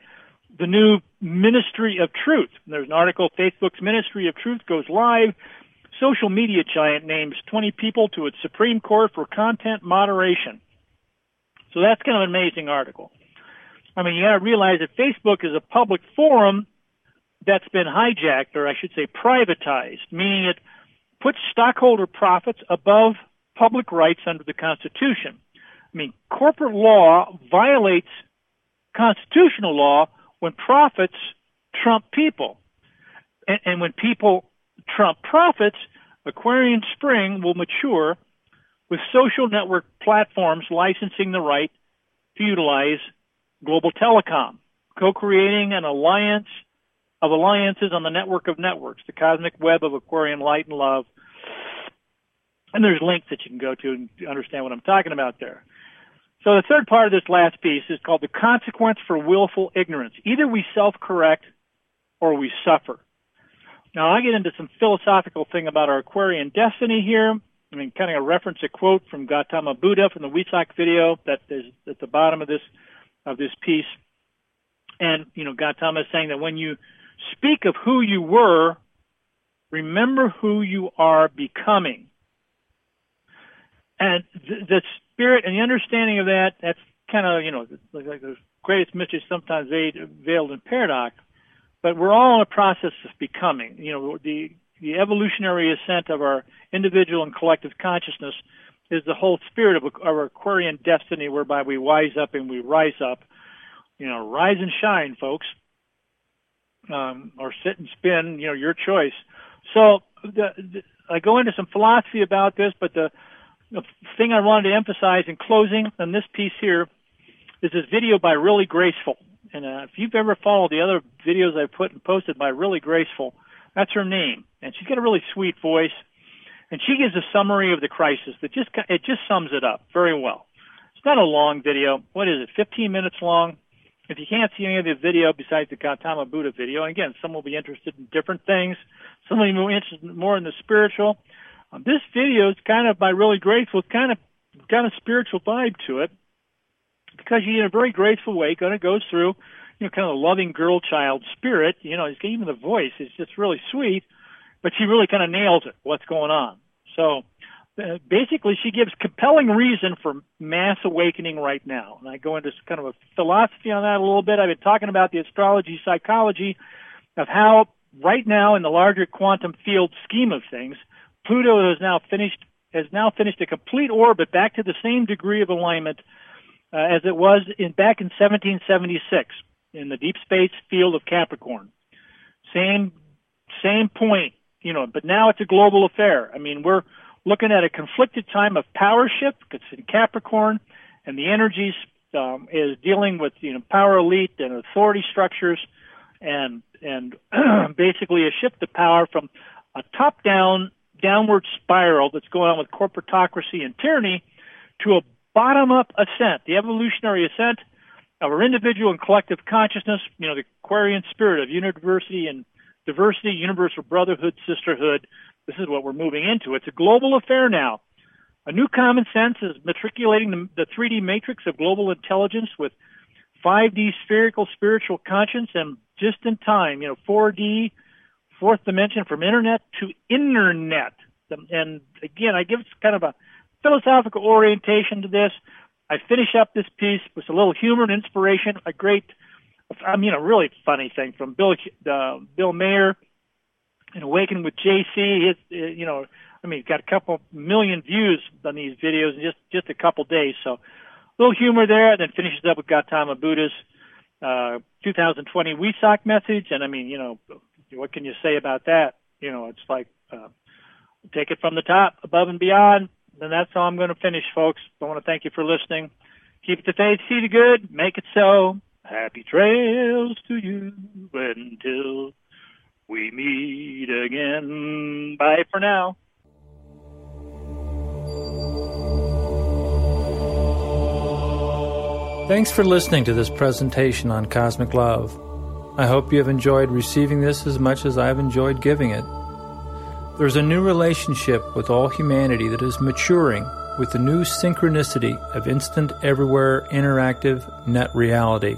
the new Ministry of Truth. There's an article, Facebook's Ministry of Truth goes live. Social media giant names 20 people to its Supreme Court for content moderation. So that's kind of an amazing article. I mean, you got to realize that Facebook is a public forum that's been hijacked, or I should say privatized, meaning it puts stockholder profits above public rights under the Constitution. I mean, corporate law violates constitutional law when profits trump people. And when people trump profits, Aquarian Spring will mature with social network platforms licensing the right to utilize Global Telecom, co-creating an alliance of alliances on the network of networks, the cosmic web of Aquarian light and love. And there's links that you can go to and understand what I'm talking about there. So the third part of this last piece is called The Consequence for Willful Ignorance. Either we self-correct or we suffer. Now, I get into some philosophical thing about our Aquarian destiny here. I mean, kind of reference a quote from Gautama Buddha from the Wesak video that is at the bottom of this piece. And, you know, Gautama is saying that when you speak of who you were, remember who you are becoming. And the spirit and the understanding of that, that's kind of, you know, like the greatest mystery sometimes veiled in paradox. But we're all in a process of becoming. You know, the evolutionary ascent of our individual and collective consciousness is the whole spirit of our Aquarian destiny, whereby we wise up and we rise up. You know, rise and shine, folks. Or sit and spin, you know, your choice. So I go into some philosophy about this, but the thing I wanted to emphasize in closing on this piece here is this video by Really Graceful. And if you've ever followed the other videos I've put and posted by Really Graceful, that's her name. And she's got a really sweet voice. And she gives a summary of the crisis that just sums it up very well. It's not a long video. What is it, 15 minutes long? If you can't see any of the video besides the Gautama Buddha video, and again, some will be interested in different things. Some will be more interested more in the spiritual. This video is kind of, by Really Graceful, it's kind of got a spiritual vibe to it, because you're in a very graceful way going to go through, you know, kind of a loving girl child spirit. You know, even the voice is just really sweet, but she really kind of nails it, what's going on. So basically, she gives compelling reason for mass awakening right now. And I go into kind of a philosophy on that a little bit. I've been talking about the astrology, psychology of how right now in the larger quantum field scheme of things, Pluto has now finished a complete orbit back to the same degree of alignment as it was back in 1776 in the deep space field of Capricorn. Same point, you know, but now it's a global affair. I mean, we're looking at a conflicted time of power shift, because in Capricorn, and the energies is dealing with, you know, power elite and authority structures, and basically a shift of power from a downward spiral that's going on with corporatocracy and tyranny to a bottom-up ascent, the evolutionary ascent of our individual and collective consciousness. You know, the Aquarian spirit of university and diversity, universal brotherhood, sisterhood. This is what we're moving into. It's a global affair now. A new common sense is matriculating the 3D matrix of global intelligence with 5D spherical spiritual conscience and distant time, 4D, fourth dimension, from internet to internet. And again, I give kind of a philosophical orientation to this. I finish up this piece with a little humor and inspiration, a really funny thing from Bill Mayer and Awaken with JC. Got a couple million views on these videos in just a couple days. So a little humor there, and then finishes up with Gautama Buddha's 2020 Wesak message. And what can you say about that? It's like take it from the top, above and beyond. And that's how I'm going to finish, folks. I want to thank you for listening. Keep the faith, see the good, make it so. Happy trails to you until we meet again. Bye for now. Thanks for listening to this presentation on Cosmic Love. I hope you have enjoyed receiving this as much as I have enjoyed giving it. There is a new relationship with all humanity that is maturing with the new synchronicity of instant, everywhere, interactive net reality.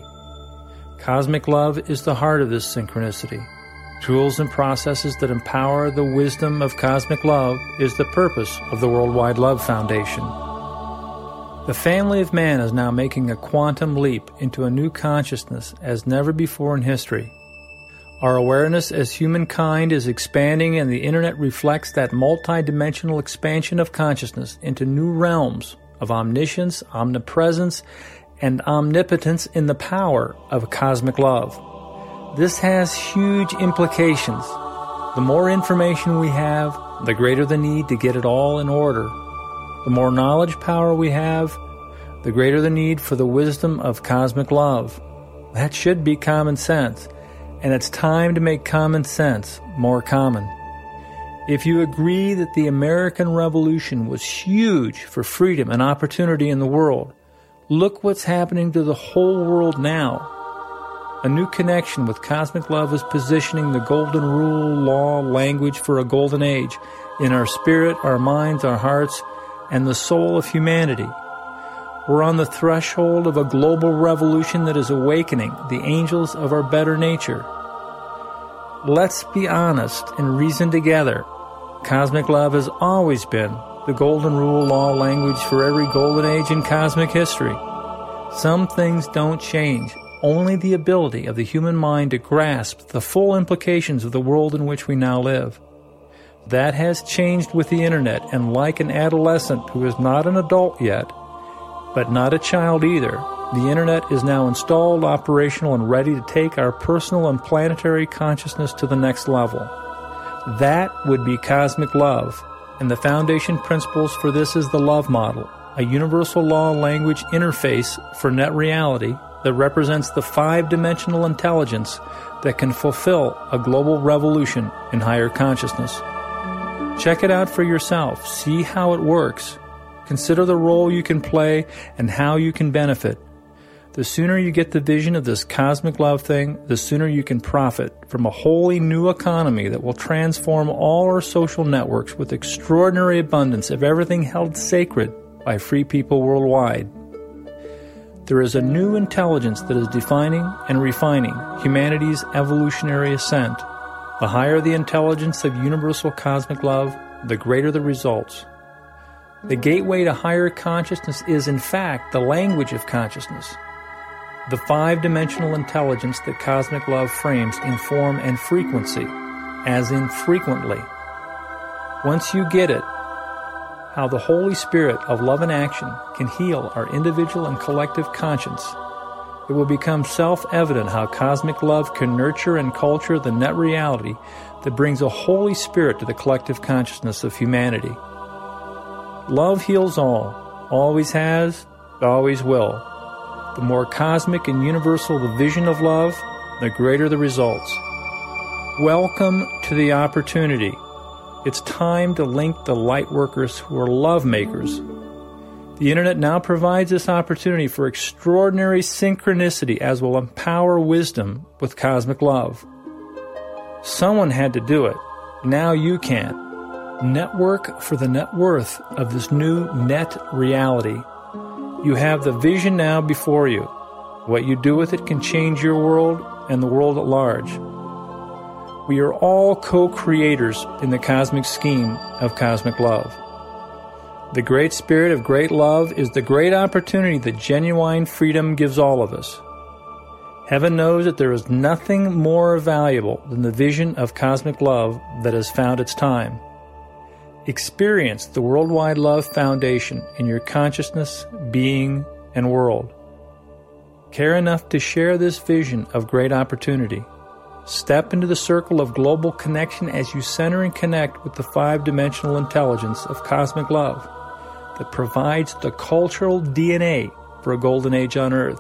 Cosmic Love is the heart of this synchronicity. Tools and processes that empower the wisdom of Cosmic Love is the purpose of the Worldwide Love Foundation. The family of man is now making a quantum leap into a new consciousness as never before in history. Our awareness as humankind is expanding, and the internet reflects that multidimensional expansion of consciousness into new realms of omniscience, omnipresence, and omnipotence in the power of Cosmic Love. This has huge implications. The more information we have, the greater the need to get it all in order. The more knowledge power we have, the greater the need for the wisdom of Cosmic Love. That should be common sense, and it's time to make common sense more common. If you agree that the American Revolution was huge for freedom and opportunity in the world, look what's happening to the whole world now. A new connection with Cosmic Love is positioning the golden rule, law, language for a golden age in our spirit, our minds, our hearts, and the soul of humanity. We're on the threshold of a global revolution that is awakening the angels of our better nature. Let's be honest and reason together. Cosmic Love has always been the golden rule, law, language for every golden age in cosmic history. Some things don't change. Only the ability of the human mind to grasp the full implications of the world in which we now live. That has changed with the internet, and like an adolescent who is not an adult yet, but not a child either, the internet is now installed, operational, and ready to take our personal and planetary consciousness to the next level. That would be Cosmic Love, and the foundation principles for this is the love model, a universal law language interface for net reality that represents the five-dimensional intelligence that can fulfill a global revolution in higher consciousness. Check it out for yourself. See how it works. Consider the role you can play and how you can benefit. The sooner you get the vision of this Cosmic Love thing, the sooner you can profit from a wholly new economy that will transform all our social networks with extraordinary abundance of everything held sacred by free people worldwide. There is a new intelligence that is defining and refining humanity's evolutionary ascent. The higher the intelligence of universal Cosmic Love, the greater the results. The gateway to higher consciousness is, in fact, the language of consciousness. The five-dimensional intelligence that Cosmic Love frames in form and frequency, as in frequently. Once you get it, how the Holy Spirit of love and action can heal our individual and collective conscience. It will become self-evident how Cosmic Love can nurture and culture the net reality that brings a Holy Spirit to the collective consciousness of humanity. Love heals all, always has, always will. The more cosmic and universal the vision of love, the greater the results. Welcome to the opportunity. It's time to link the lightworkers who are love makers. The internet now provides this opportunity for extraordinary synchronicity as will empower wisdom with Cosmic Love. Someone had to do it. Now you can. network for the net worth of this new net reality. You have the vision now before you. What you do with it can change your world and the world at large. We are all co-creators in the cosmic scheme of cosmic love. The great spirit of great love is the great opportunity that genuine freedom gives all of us. Heaven knows that there is nothing more valuable than the vision of cosmic love that has found its time. Experience the Worldwide Love Foundation in your consciousness, being, and world. Care enough to share this vision of great opportunity. Step into the circle of global connection as you center and connect with the five-dimensional intelligence of cosmic love that provides the cultural DNA for a golden age on Earth.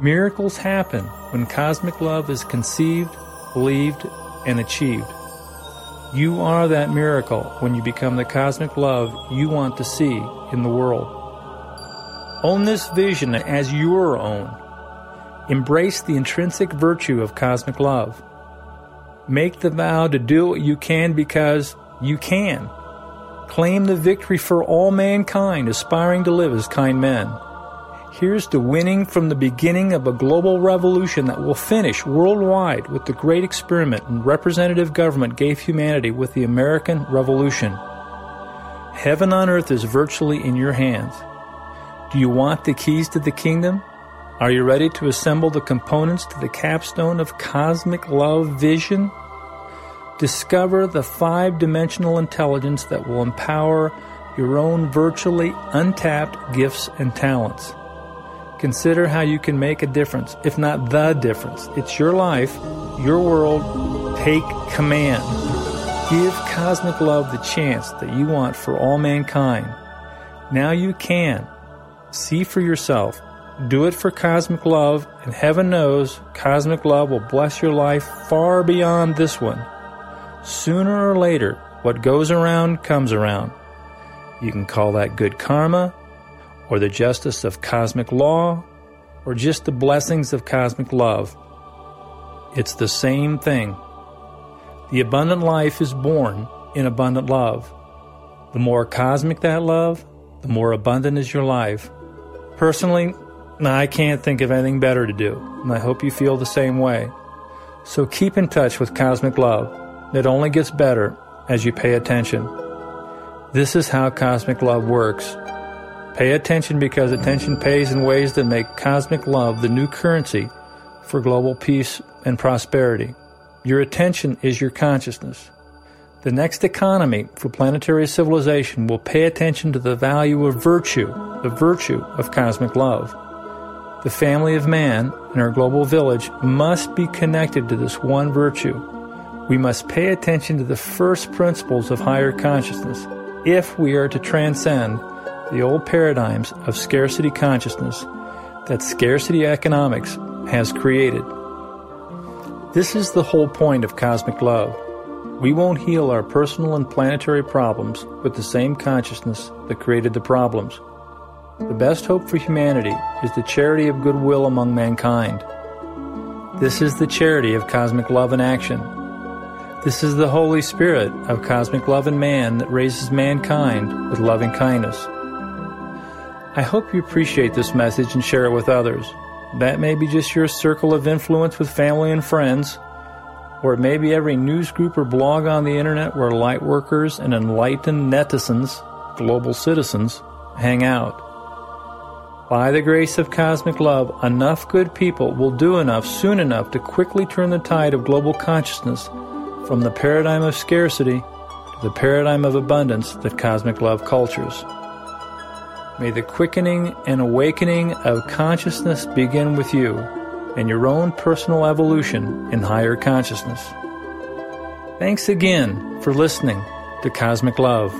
Miracles happen when cosmic love is conceived, believed, and achieved. You are that miracle when you become the cosmic love you want to see in the world. Own this vision as your own. Embrace the intrinsic virtue of cosmic love. Make the vow to do what you can because you can. Claim the victory for all mankind aspiring to live as kind men. Here's to winning from the beginning of a global revolution that will finish worldwide with the great experiment and representative government gave humanity with the American Revolution. Heaven on earth is virtually in your hands. Do you want the keys to the kingdom? Are you ready to assemble the components to the capstone of cosmic love vision? Discover the five-dimensional intelligence that will empower your own virtually untapped gifts and talents. Consider how you can make a difference, if not the difference. It's your life, your world. Take command. Give cosmic love the chance that you want for all mankind. Now you can. See for yourself. Do it for cosmic love, and heaven knows cosmic love will bless your life far beyond this one. Sooner or later, what goes around comes around. You can call that good karma, or the justice of cosmic law, or just the blessings of cosmic love. It's the same thing. The abundant life is born in abundant love. The more cosmic that love, the more abundant is your life. Personally, I can't think of anything better to do, and I hope you feel the same way. So keep in touch with cosmic love. It only gets better as you pay attention. This is how cosmic love works. Pay attention because attention pays in ways that make cosmic love the new currency for global peace and prosperity. Your attention is your consciousness. The next economy for planetary civilization will pay attention to the value of virtue, the virtue of cosmic love. The family of man and our global village must be connected to this one virtue. We must pay attention to the first principles of higher consciousness if we are to transcend the old paradigms of scarcity consciousness that scarcity economics has created. This is the whole point of cosmic love. We won't heal our personal and planetary problems with the same consciousness that created the problems. The best hope for humanity is the charity of goodwill among mankind. This is the charity of cosmic love in action. This is the Holy Spirit of cosmic love in man that raises mankind with loving kindness. I hope you appreciate this message and share it with others. That may be just your circle of influence with family and friends, or it may be every news group or blog on the internet where light workers and enlightened netizens, global citizens, hang out. By the grace of cosmic love, enough good people will do enough soon enough to quickly turn the tide of global consciousness from the paradigm of scarcity to the paradigm of abundance that cosmic love cultures. May the quickening and awakening of consciousness begin with you and your own personal evolution in higher consciousness. Thanks again for listening to Cosmic Love.